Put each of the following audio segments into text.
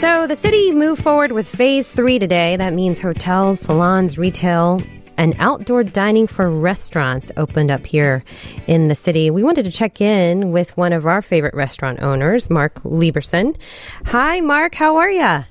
So the city moved forward with Phase 3 today. That means hotels, salons, retail, and outdoor dining for restaurants opened up here in the city. We wanted to check in with one of our favorite restaurant owners, Mark Liberson. Hi, Mark. How are you?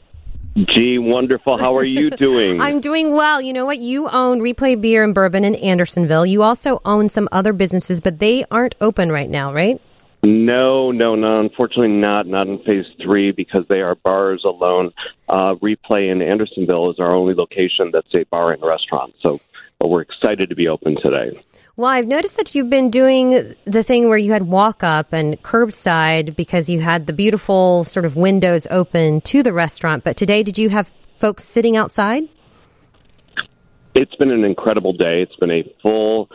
Gee, wonderful. How are you doing? I'm doing well. You know what? You own Replay Beer and Bourbon in Andersonville. You also own some other businesses, but they aren't open right now, right? No. Unfortunately not. Not in Phase 3 because they are bars alone. Replay in Andersonville is our only location that's a bar and restaurant. So but we're excited to be open today. Well, I've noticed that you've been doing the thing where you had walk-up and curbside because you had the beautiful sort of windows open to the restaurant. But today, did you have folks sitting outside? It's been an incredible day. It's been a full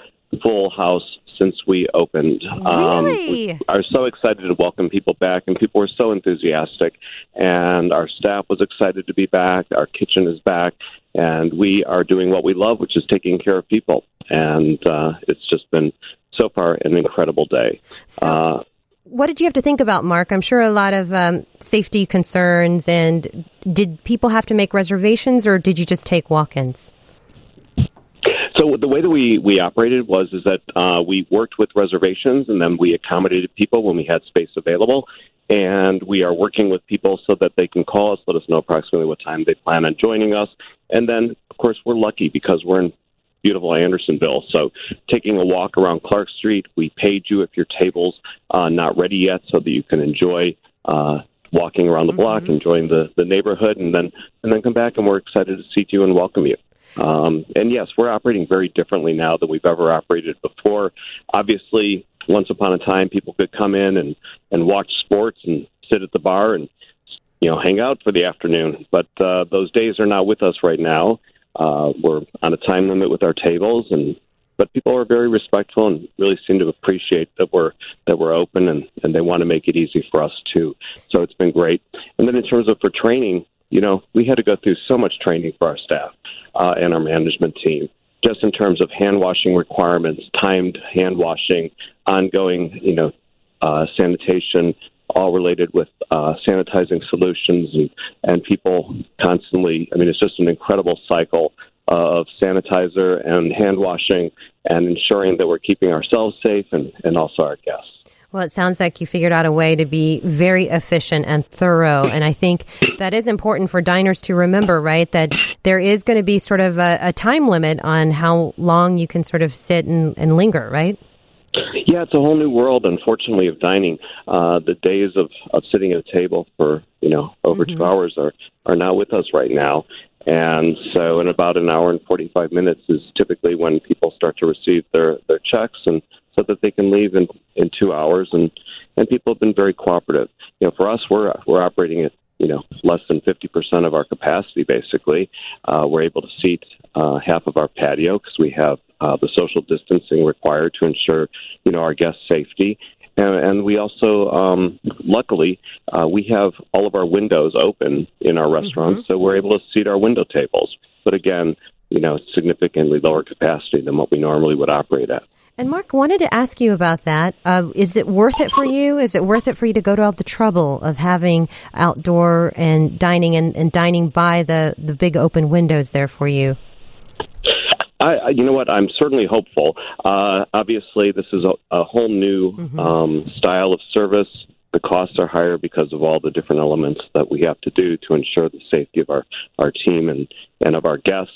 house since we opened. Really? We are so excited to welcome people back, and people were so enthusiastic. And our staff was excited to be back. Our kitchen is back, and we are doing what we love, which is taking care of people. And it's just been, so far, an incredible day. So, what did you have to think about, Mark? I'm sure a lot of safety concerns. And did people have to make reservations, or did you just take walk-ins? So the way that we operated was that we worked with reservations, and then we accommodated people when we had space available. And we are working with people so that they can call us, let us know approximately what time they plan on joining us. And then, of course, we're lucky because we're in beautiful Andersonville. So taking a walk around Clark Street, we paid you if your table's not ready yet so that you can enjoy walking around the block, enjoying the neighborhood, and then come back, and we're excited to see you and welcome you. And yes, we're operating very differently now than we've ever operated before. Obviously, once upon a time, people could come in and watch sports and sit at the bar and, you know, hang out for the afternoon. But those days are not with us right now. We're on a time limit with our tables, but people are very respectful and really seem to appreciate that we're open, and they want to make it easy for us too. So it's been great. And then in terms of for training, you know, we had to go through so much training for our staff and our management team, just in terms of hand washing requirements, timed hand washing, ongoing, you know, sanitation, all related with sanitizing solutions and people constantly. I mean, it's just an incredible cycle of sanitizer and hand washing and ensuring that we're keeping ourselves safe and also our guests. Well, it sounds like you figured out a way to be very efficient and thorough. And I think that is important for diners to remember, right? That there is going to be sort of a time limit on how long you can sort of sit and linger, right? Yeah, it's a whole new world, unfortunately, of dining. The days of sitting at a table for, you know, over 2 hours are not with us right now. And so in about an hour and 45 minutes is typically when people start to receive their checks, and so that they can leave in 2 hours, and people have been very cooperative. You know, for us, we're operating at, you know, less than 50% of our capacity, basically. We're able to seat half of our patio because we have the social distancing required to ensure, you know, our guests' safety. And we also, luckily, we have all of our windows open in our restaurants, so we're able to seat our window tables. But again, you know, significantly lower capacity than what we normally would operate at. And Mark, wanted to ask you about that. Is it worth it for you? Is it worth it for you to go to all the trouble of having outdoor and dining and dining by the big open windows there for you? You know what? I'm certainly hopeful. Obviously, this is a whole new style of service. The costs are higher because of all the different elements that we have to do to ensure the safety of our team and of our guests.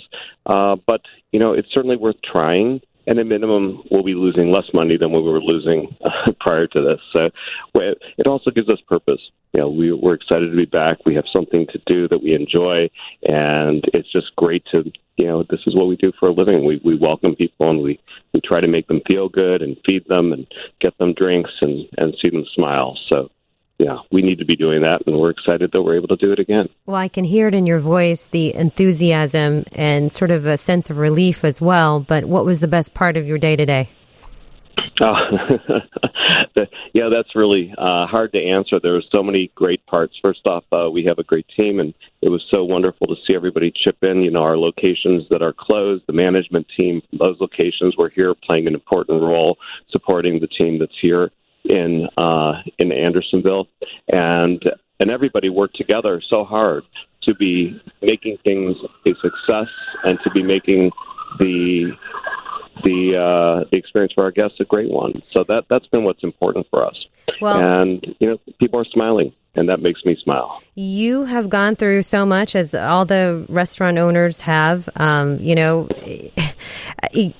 But, you know, it's certainly worth trying. And at minimum, we'll be losing less money than what we were losing prior to this. So it also gives us purpose. You know, we're excited to be back. We have something to do that we enjoy, and it's just great to, you know, this is what we do for a living. We welcome people, and we try to make them feel good and feed them and get them drinks and see them smile. So, yeah, we need to be doing that, and we're excited that we're able to do it again. Well, I can hear it in your voice, the enthusiasm and sort of a sense of relief as well. But what was the best part of your day today? Oh, yeah, that's really hard to answer. There were so many great parts. First off, we have a great team, and it was so wonderful to see everybody chip in. You know, our locations that are closed, the management team, those locations were here playing an important role, supporting the team that's here in Andersonville, and and everybody worked together so hard to be making things a success and to be making the experience for our guests a great one. So that's been what's important for us. Well, and people are smiling, and that makes me smile. You have gone through so much, as all the restaurant owners have. I'm just going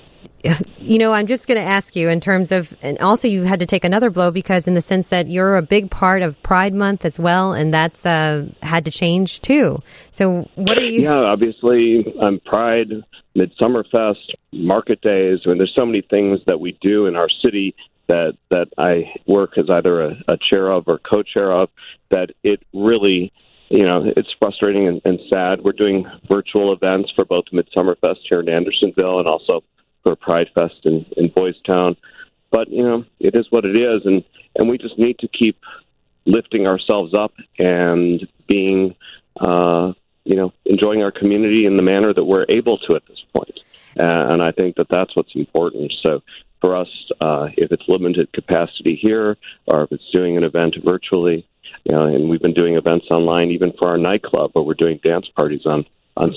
to ask you in terms of, and also you had to take another blow because in the sense that you're a big part of Pride Month as well, and that's had to change too. So what are you? Yeah, obviously Pride, Midsummer Fest, market days. I mean, there's so many things that we do in our city that I work as either a chair of or co-chair of, that it really, it's frustrating and sad. We're doing virtual events for both Midsummer Fest here in Andersonville and also for Pride Fest in Boys Town. But, it is what it is, and we just need to keep lifting ourselves up and being, enjoying our community in the manner that we're able to at this point. And I think that that's what's important. So for us, if it's limited capacity here or if it's doing an event virtually, and we've been doing events online even for our nightclub, but we're doing dance parties on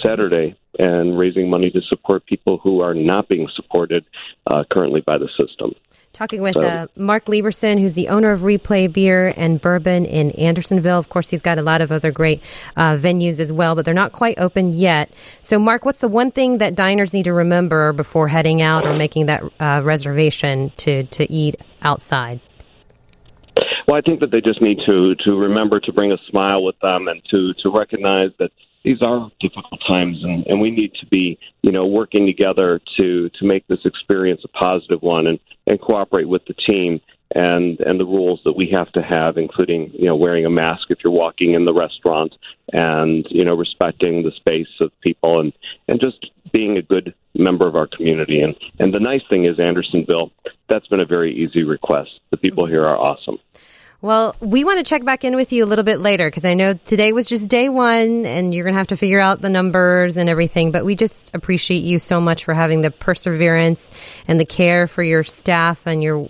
Saturday and raising money to support people who are not being supported currently by the system. Talking with Mark Liberson, who's the owner of Replay Beer and Bourbon in Andersonville. Of course, he's got a lot of other great venues as well, but they're not quite open yet. So, Mark, what's the one thing that diners need to remember before heading out or making that reservation to eat outside? Well, I think that they just need to remember to bring a smile with them and to recognize that these are difficult times, and we need to be, working together to make this experience a positive one and cooperate with the team and the rules that we have to have, including, wearing a mask if you're walking in the restaurant and, respecting the space of people and just being a good member of our community. And the nice thing is, Andersonville, that's been a very easy request. The people here are awesome. Well, we want to check back in with you a little bit later because I know today was just day one and you're going to have to figure out the numbers and everything. But we just appreciate you so much for having the perseverance and the care for your staff and your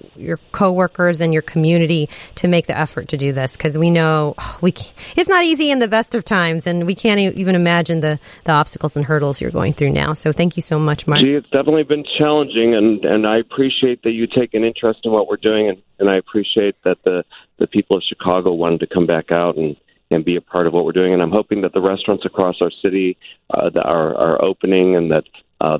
coworkers and your community to make the effort to do this, because we know it's not easy in the best of times, and we can't even imagine the obstacles and hurdles you're going through now. So thank you so much, Mark. Gee, it's definitely been challenging, and I appreciate that you take an interest in what we're doing, and I appreciate that the people of Chicago wanted to come back out and be a part of what we're doing. And I'm hoping that the restaurants across our city are opening, and that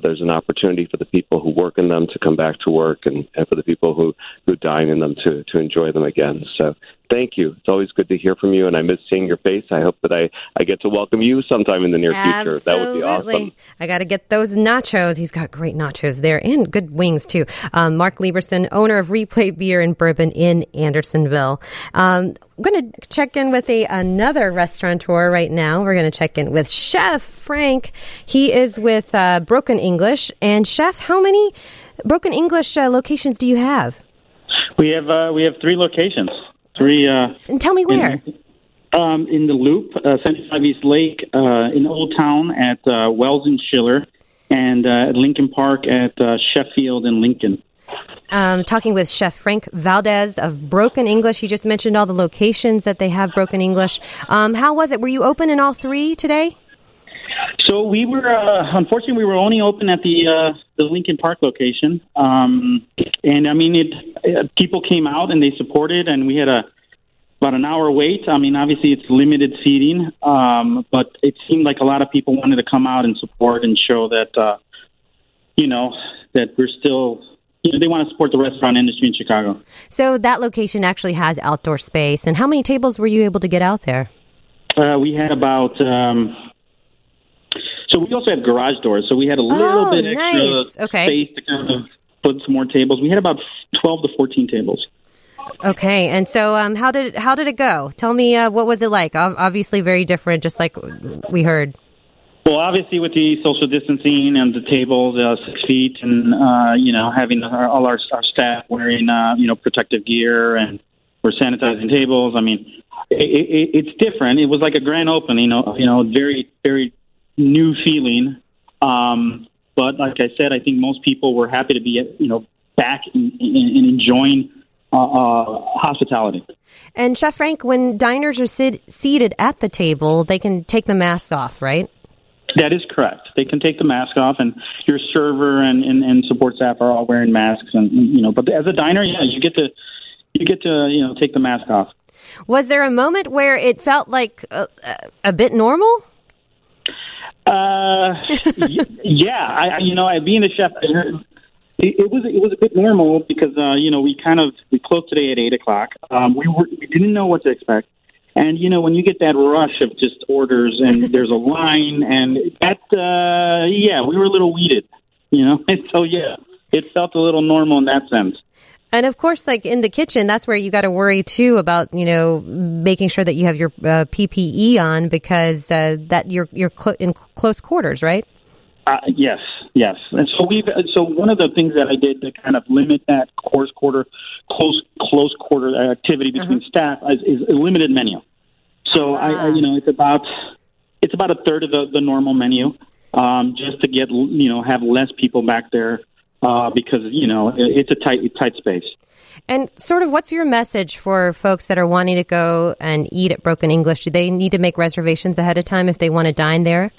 there's an opportunity for the people who work in them to come back to work, and for the people who dine in them to enjoy them again. So thank you. It's always good to hear from you, and I miss seeing your face. I hope that I get to welcome you sometime in the near future. That would be awesome. I got to get those nachos. He's got great nachos there and good wings, too. Mark Liberson, owner of Replay Beer and Bourbon in Andersonville. I'm going to check in with another restaurateur right now. We're going to check in with Chef Frank. He is with Broken English. And, Chef, how many Broken English locations do you have? We have three locations. And tell me where. In the Loop, 75 East Lake, in Old Town at Wells and Schiller, and at Lincoln Park at Sheffield and Lincoln. Talking with Chef Frank Valdez of Broken English. He just mentioned all the locations that they have Broken English. How was it? Were you open in all three today? So we were, unfortunately, we were only open at the Lincoln Park location. And I mean, people came out and they supported, and we had about an hour wait. I mean, obviously it's limited seating, but it seemed like a lot of people wanted to come out and support and show that, that we're still, they want to support the restaurant industry in Chicago. So that location actually has outdoor space. And how many tables were you able to get out there? We had about... So we also have garage doors, so we had a little bit extra space to kind of put some more tables. We had about 12 to 14 tables. Okay, and so how did it go? Tell me, what was it like? Obviously very different, just like we heard. Well, obviously with the social distancing and the tables, 6 feet, and, having all our staff wearing, protective gear, and we're sanitizing tables. I mean, it's different. It was like a grand opening, very, very new feeling, but like I said, I think most people were happy to be back and enjoying hospitality. And Chef Frank, when diners are seated at the table, they can take the mask off, right? That is correct. They can take the mask off, and your server and support staff are all wearing masks. And you know, but as a diner, yeah, you get to take the mask off. Was there a moment where it felt like a bit normal? Yeah, I being a chef, it was a bit normal because we closed today at 8:00. We didn't know what to expect. And, when you get that rush of just orders and there's a line and that, we were a little weeded, And so, yeah, it felt a little normal in that sense. And, of course, like in the kitchen, that's where you got to worry, too, about, making sure that you have your PPE on because that you're in close quarters, right? Yes. And so one of the things that I did to kind of limit that close quarter activity between staff is a limited menu. So it's about a third of the normal menu, just to get, have less people back there, because, it's a tight space. And sort of what's your message for folks that are wanting to go and eat at Broken English? Do they need to make reservations ahead of time if they want to dine there?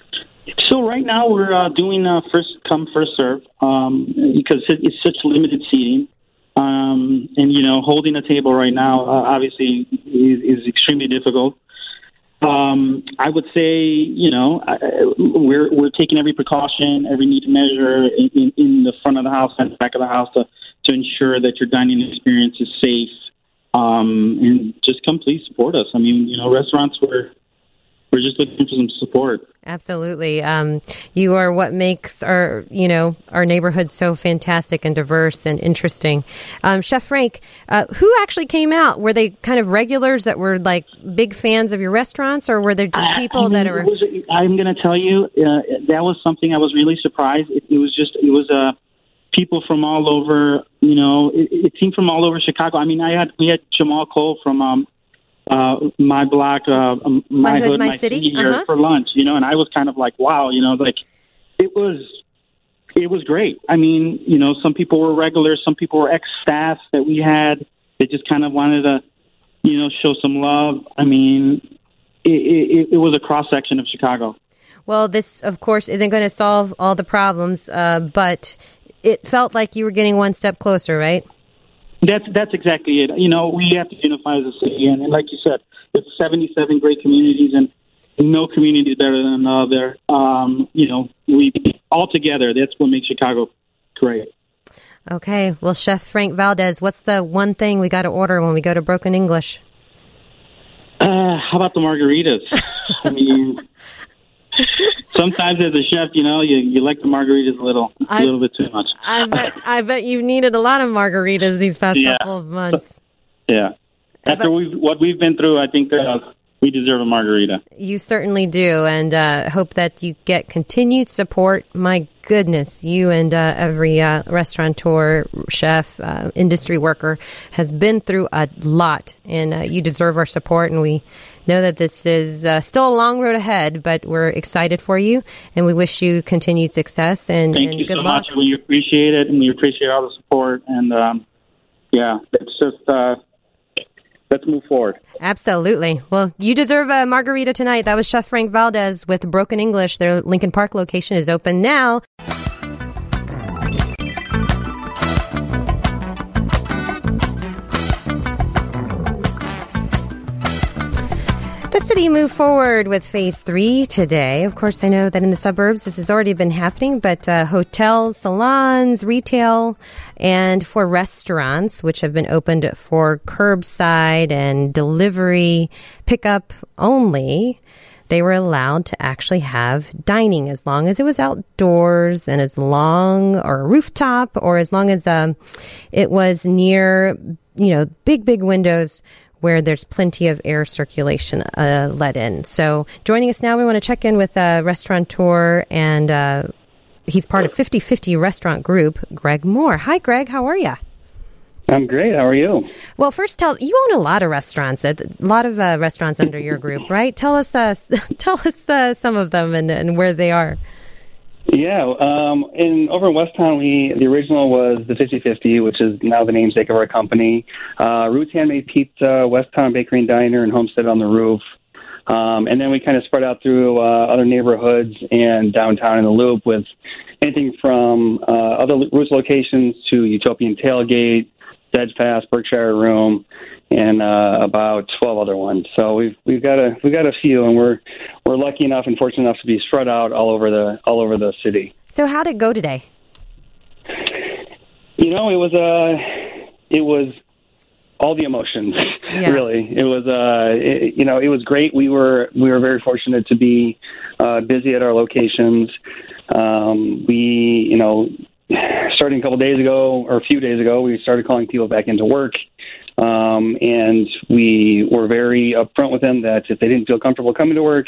So right now we're doing first come, first serve, because it's such limited seating. And holding a table right now, obviously, is extremely difficult. I would say, we're taking every precaution, every need to measure in the front of the house and back of the house to ensure that your dining experience is safe. And just come, please support us. I mean, restaurants we're just looking for some support. Absolutely. You are what makes our neighborhood so fantastic and diverse and interesting. Chef Frank, who actually came out? Were they kind of regulars that were like big fans of your restaurants, or were there just people that are... I'm going to tell you, that was something I was really surprised. It was people from all over, it seemed from all over Chicago. I mean, we had Jamal Cole from... my block, my hood, my city here for lunch, and I was kind of like, wow, it was great. I mean, some people were regulars, some people were ex-staff that we had. They just kind of wanted to, show some love. I mean, it was a cross-section of Chicago. Well, this, of course, isn't going to solve all the problems, but it felt like you were getting one step closer, right? That's exactly it. We have to unify as a city, and like you said, with 77 great communities, and no community is better than another. We all together. That's what makes Chicago great. Okay. Well, Chef Frank Valdez, what's the one thing we got to order when we go to Broken English? How about the margaritas? I mean, sometimes as a chef, you like the margaritas a little bit too much. I bet you've needed a lot of margaritas these past couple of months. Yeah. After what we've been through, I think we deserve a margarita. You certainly do, and hope that you get continued support. My goodness, you and every restaurateur, chef, industry worker has been through a lot, and you deserve our support, and we know that this is still a long road ahead, but we're excited for you, and we wish you continued success and good luck. Thank you so much. We appreciate it, and we appreciate all the support, and it's just... let's move forward. Absolutely. Well, you deserve a margarita tonight. That was Chef Frank Valdez with Broken English. Their Lincoln Park location is open now. City move forward with Phase 3 today. Of course, I know that in the suburbs this has already been happening, but hotels, salons, retail, and for restaurants, which have been opened for curbside and delivery pickup only, they were allowed to actually have dining as long as it was outdoors and as long, or a rooftop, or as long as it was near, big windows where there's plenty of air circulation let in. So joining us now, we want to check in with a restaurateur, and he's part of 50/50 Restaurant Group, Greg Moore. Hi, Greg. How are you? I'm great. How are you? Well, first, you own a lot of restaurants, a lot of restaurants under your group, right? Tell us some of them and where they are. Yeah, over in West Town, the original was the 50/50, which is now the namesake of our company. Roots Handmade Pizza, West Town Bakery and Diner, and Homestead on the Roof. And then we kind of spread out through other neighborhoods and downtown in the Loop with anything from other Roots locations to Utopian Tailgate, Bedfast, Berkshire Room, and about 12 other ones. So we've got a few, and we're lucky enough and fortunate enough to be spread out all over the city. So how'd it go today? You know, it was all the emotions. Yeah. Really, it was great. We were very fortunate to be busy at our locations. Starting a few days ago, we started calling people back into work, and we were very upfront with them that if they didn't feel comfortable coming to work,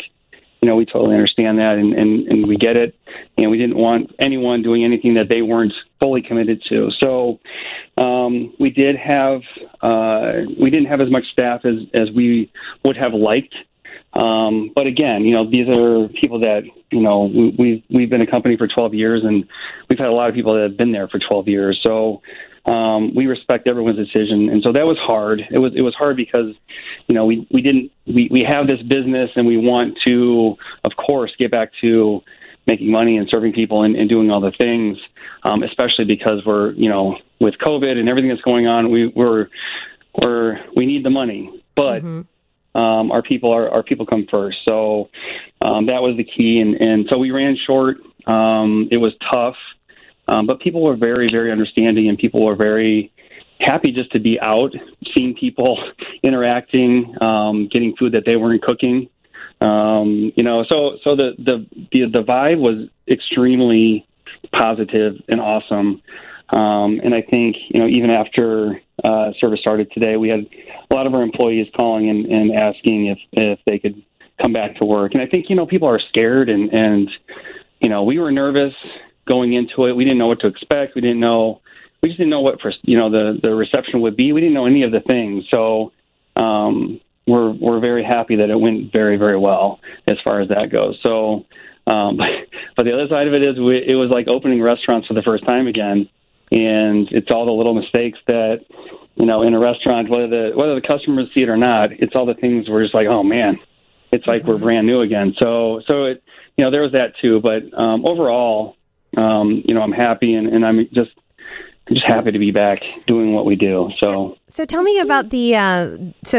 we totally understand that, and we get it. And we didn't want anyone doing anything that they weren't fully committed to. So we didn't have as much staff as we would have liked. But again, these are people that, we've been a company for 12 years, and we've had a lot of people that have been there for 12 years. So we respect everyone's decision. And so that was hard. It was hard because, we have this business, and we want to, of course, get back to making money and serving people and doing all the things, especially because we're, with COVID and everything that's going on, we need the money. But mm-hmm. Our people come first. So that was the key. And so we ran short. It was tough. But people were very, very understanding, and people were very happy just to be out, seeing people interacting, getting food that they weren't cooking. So the vibe was extremely positive and awesome. And I think, even after service started today, we had a lot of our employees calling and asking if they could come back to work. And I think, people are scared and we were nervous going into it. We didn't know what to expect. We just didn't know what, the reception would be. We didn't know any of the things. So we're very happy that it went very, very well as far as that goes. So, but the other side of it is it was like opening restaurants for the first time again. And it's all the little mistakes that, in a restaurant, whether the customers see it or not, it's all the things we're just like, oh man, it's like we're brand new again. So there was that too. But overall, I'm happy, and I'm just happy to be back doing what we do. So tell me about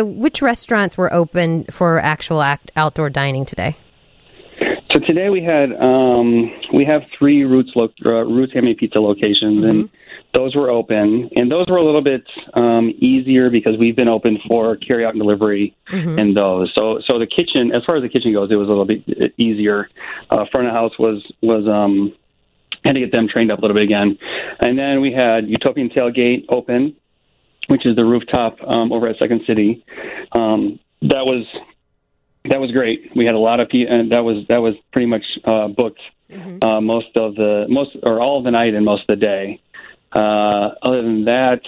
which restaurants were open for actual outdoor dining today? So today we have three Roots Handmade Pizza locations, mm-hmm. and those were open. And those were a little bit easier because we've been open for carryout and delivery, mm-hmm. and those. So the kitchen, as far as the kitchen goes, it was a little bit easier. Front of house was had to get them trained up a little bit again. And then we had Utopian Tailgate open, which is the rooftop over at Second City. That was great. We had a lot of people, and that was pretty much booked mm-hmm. All of the night and most of the day. Other than that,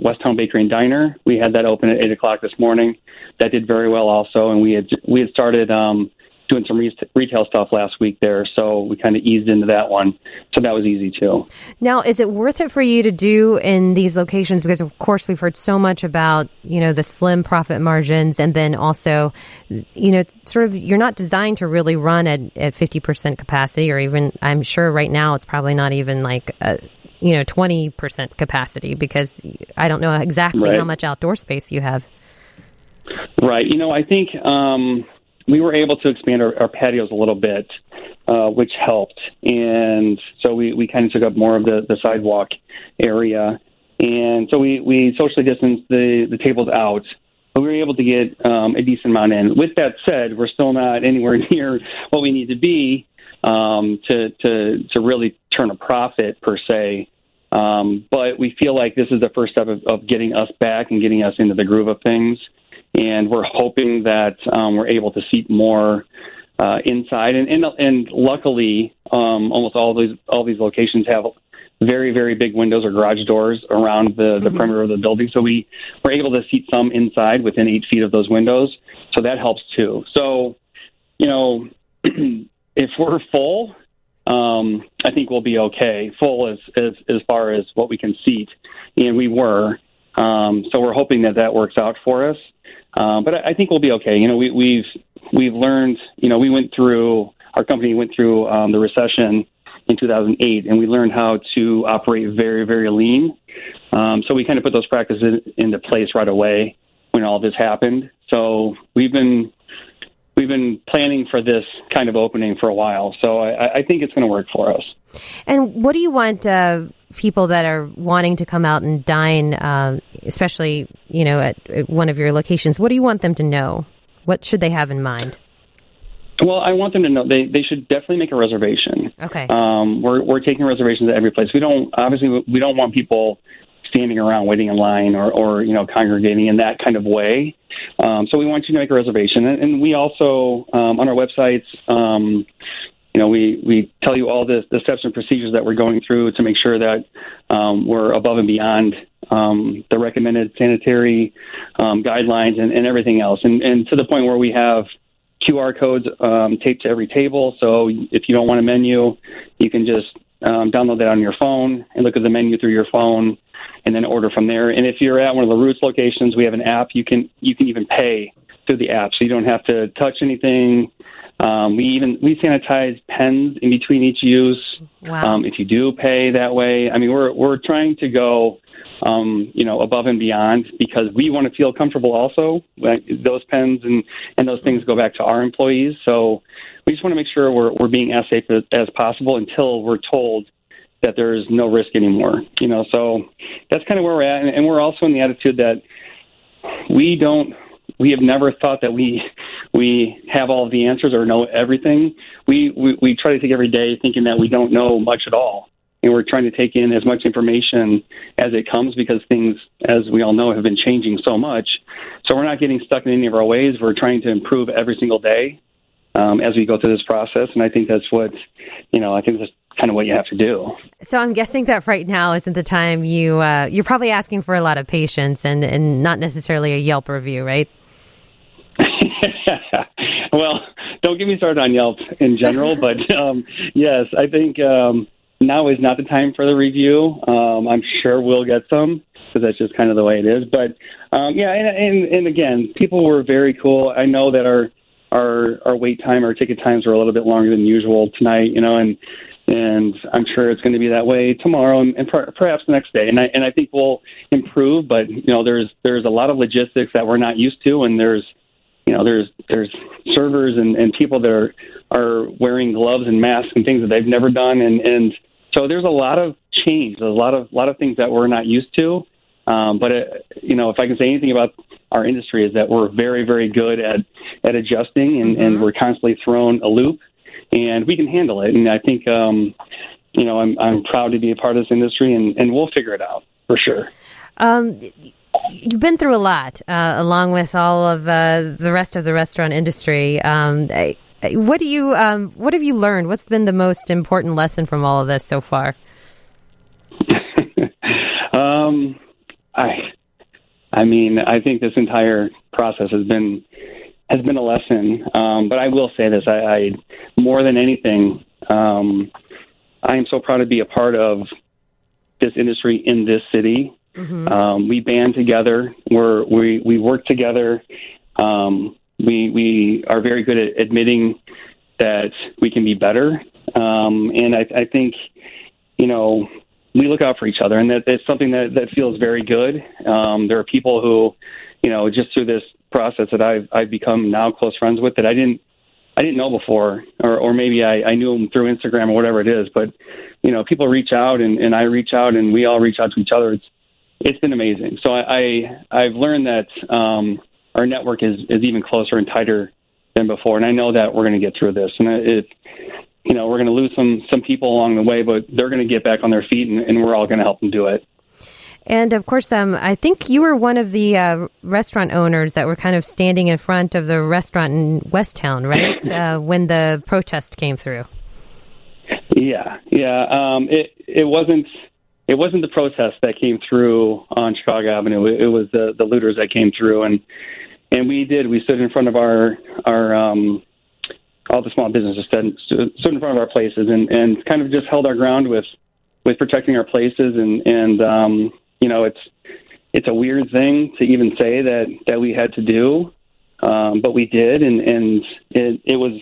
West Town Bakery and Diner, we had that open at 8:00 this morning. That did very well also, and we had started doing some retail stuff last week there, so we kind of eased into that one. So that was easy too. Now, is it worth it for you to do in these locations? Because of course we've heard so much about, the slim profit margins, and then also, sort of you're not designed to really run at 50% capacity, or even I'm sure right now it's probably not even like 20% capacity, because I don't know exactly right. How much outdoor space you have. Right. I think, we were able to expand our patios a little bit, which helped. And so we kind of took up more of the sidewalk area. And so we socially distanced the tables out. But we were able to get a decent amount in. With that said, we're still not anywhere near what we need to be to really turn a profit, per se. But we feel like this is the first step of getting us back and getting us into the groove of things. And we're hoping that we're able to seat more inside. And luckily, almost all these locations have very, very big windows or garage doors around the mm-hmm. perimeter of the building. So we were able to seat some inside within 8 feet of those windows. So that helps too. So, if we're full, I think we'll be okay, full as far as what we can seat, and we were. So we're hoping that works out for us. But I think we'll be okay. You know, we've learned. You know, our company went through the recession in 2008, and we learned how to operate very, very lean. So we kind of put those practices into place right away when all this happened. So we've been planning for this kind of opening for a while. So I think it's going to work for us. And what do you want people that are wanting to come out and dine, especially, you know, at one of your locations, what do you want them to know? What should they have in mind? Well, I want them to know they should definitely make a reservation. Okay. We're taking reservations at every place. We don't want people standing around waiting in line or you know, congregating in that kind of way. So we want you to make a reservation, and we also on our websites, you know, we tell you all the steps and procedures that we're going through to make sure that we're above and beyond the recommended sanitary guidelines and everything else, and to the point where we have QR codes taped to every table. So if you don't want a menu, you can just download that on your phone and look at the menu through your phone, and then order from there. And if you're at one of the Roots locations, we have an app. You can even pay through the app, so you don't have to touch anything. We sanitize pens in between each use. Wow. If you do pay that way, I mean, we're trying to go, you know, above and beyond, because we want to feel comfortable also. Those pens and those things go back to our employees. So we just want to make sure we're being as safe as possible until we're told that there is no risk anymore, you know. So that's kind of where we're at, and we're also in the attitude that we have never thought that we have all of the answers or know everything. We try to take every day thinking that we don't know much at all, and we're trying to take in as much information as it comes, because things, as we all know, have been changing so much. So we're not getting stuck in any of our ways. We're trying to improve every single day as we go through this process, and I think that's what, you know, I think that's kind of what you have to do. So I'm guessing that right now isn't the time you're probably asking for a lot of patience and not necessarily a Yelp review, right? Well, don't get me started on Yelp in general, but yes, I think now is not the time for the review. I'm sure we'll get some, because that's just kind of the way it is. But yeah, and again, people were very cool. I know that our wait time, our ticket times were a little bit longer than usual tonight, you know, and I'm sure it's going to be that way tomorrow and perhaps the next day. And I think we'll improve, but you know, there's a lot of logistics that we're not used to, and there's servers and people that are wearing gloves and masks and things that they've never done, and so there's a lot of change. There's a lot of things that we're not used to. But you know, if I can say anything about our industry, is that we're very, very good at adjusting, and we're constantly thrown a loop. And we can handle it, and I think, you know, I'm proud to be a part of this industry, and we'll figure it out for sure. You've been through a lot, along with all of the rest of the restaurant industry. What have you learned? What's been the most important lesson from all of this so far? I mean, I think this entire process has been a lesson, but I will say this: I more than anything, I am so proud to be a part of this industry in this city. Mm-hmm. We band together. We work together. We are very good at admitting that we can be better, and I think, you know, we look out for each other, and that's something that feels very good. There are people who, you know, just through this process that I've become now close friends with, that I didn't know before, or maybe I knew them through Instagram or whatever it is. But you know, people reach out, and I reach out, and we all reach out to each other. It's been amazing. So I've learned that our network is even closer and tighter than before, and I know that we're going to get through this. And you know, we're going to lose some people along the way, but they're going to get back on their feet, and we're all going to help them do it. And, of course, I think you were one of the restaurant owners that were kind of standing in front of the restaurant in West Town, right, when the protest came through? Yeah. It wasn't the protest that came through on Chicago Avenue. It was the looters that came through, and we stood in front of our all the small businesses stood in front of our places and kind of just held our ground with protecting our places. And you know, it's a weird thing to even say that we had to do, but we did. And it was,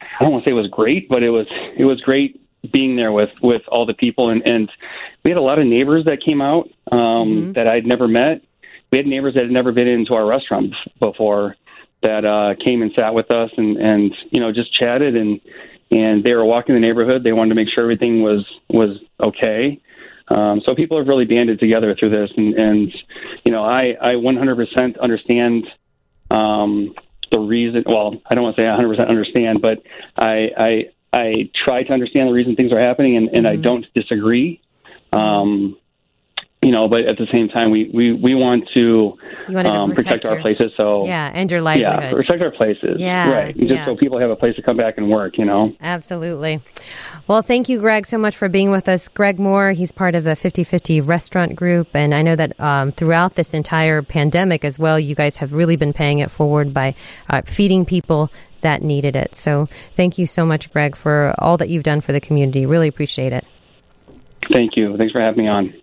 I don't want to say it was great, but it was great being there with all the people. And we had a lot of neighbors that came out that I'd never met. We had neighbors that had never been into our restaurant before that came and sat with us and you know, just chatted. And they were walking the neighborhood. They wanted to make sure everything was okay. So people have really banded together through this. And you know, I 100% understand the reason. Well, I don't want to say 100% understand, but I try to understand the reason things are happening, and I don't disagree. You know, but at the same time, we want to protect our places. So yeah, and your livelihood. Yeah, protect our places. Yeah, right. Just so people have a place to come back and work. You know, absolutely. Well, thank you, Greg, so much for being with us. Greg Moore, he's part of the 50/50 Restaurant Group, and I know that throughout this entire pandemic as well, you guys have really been paying it forward by feeding people that needed it. So thank you so much, Greg, for all that you've done for the community. Really appreciate it. Thank you. Thanks for having me on.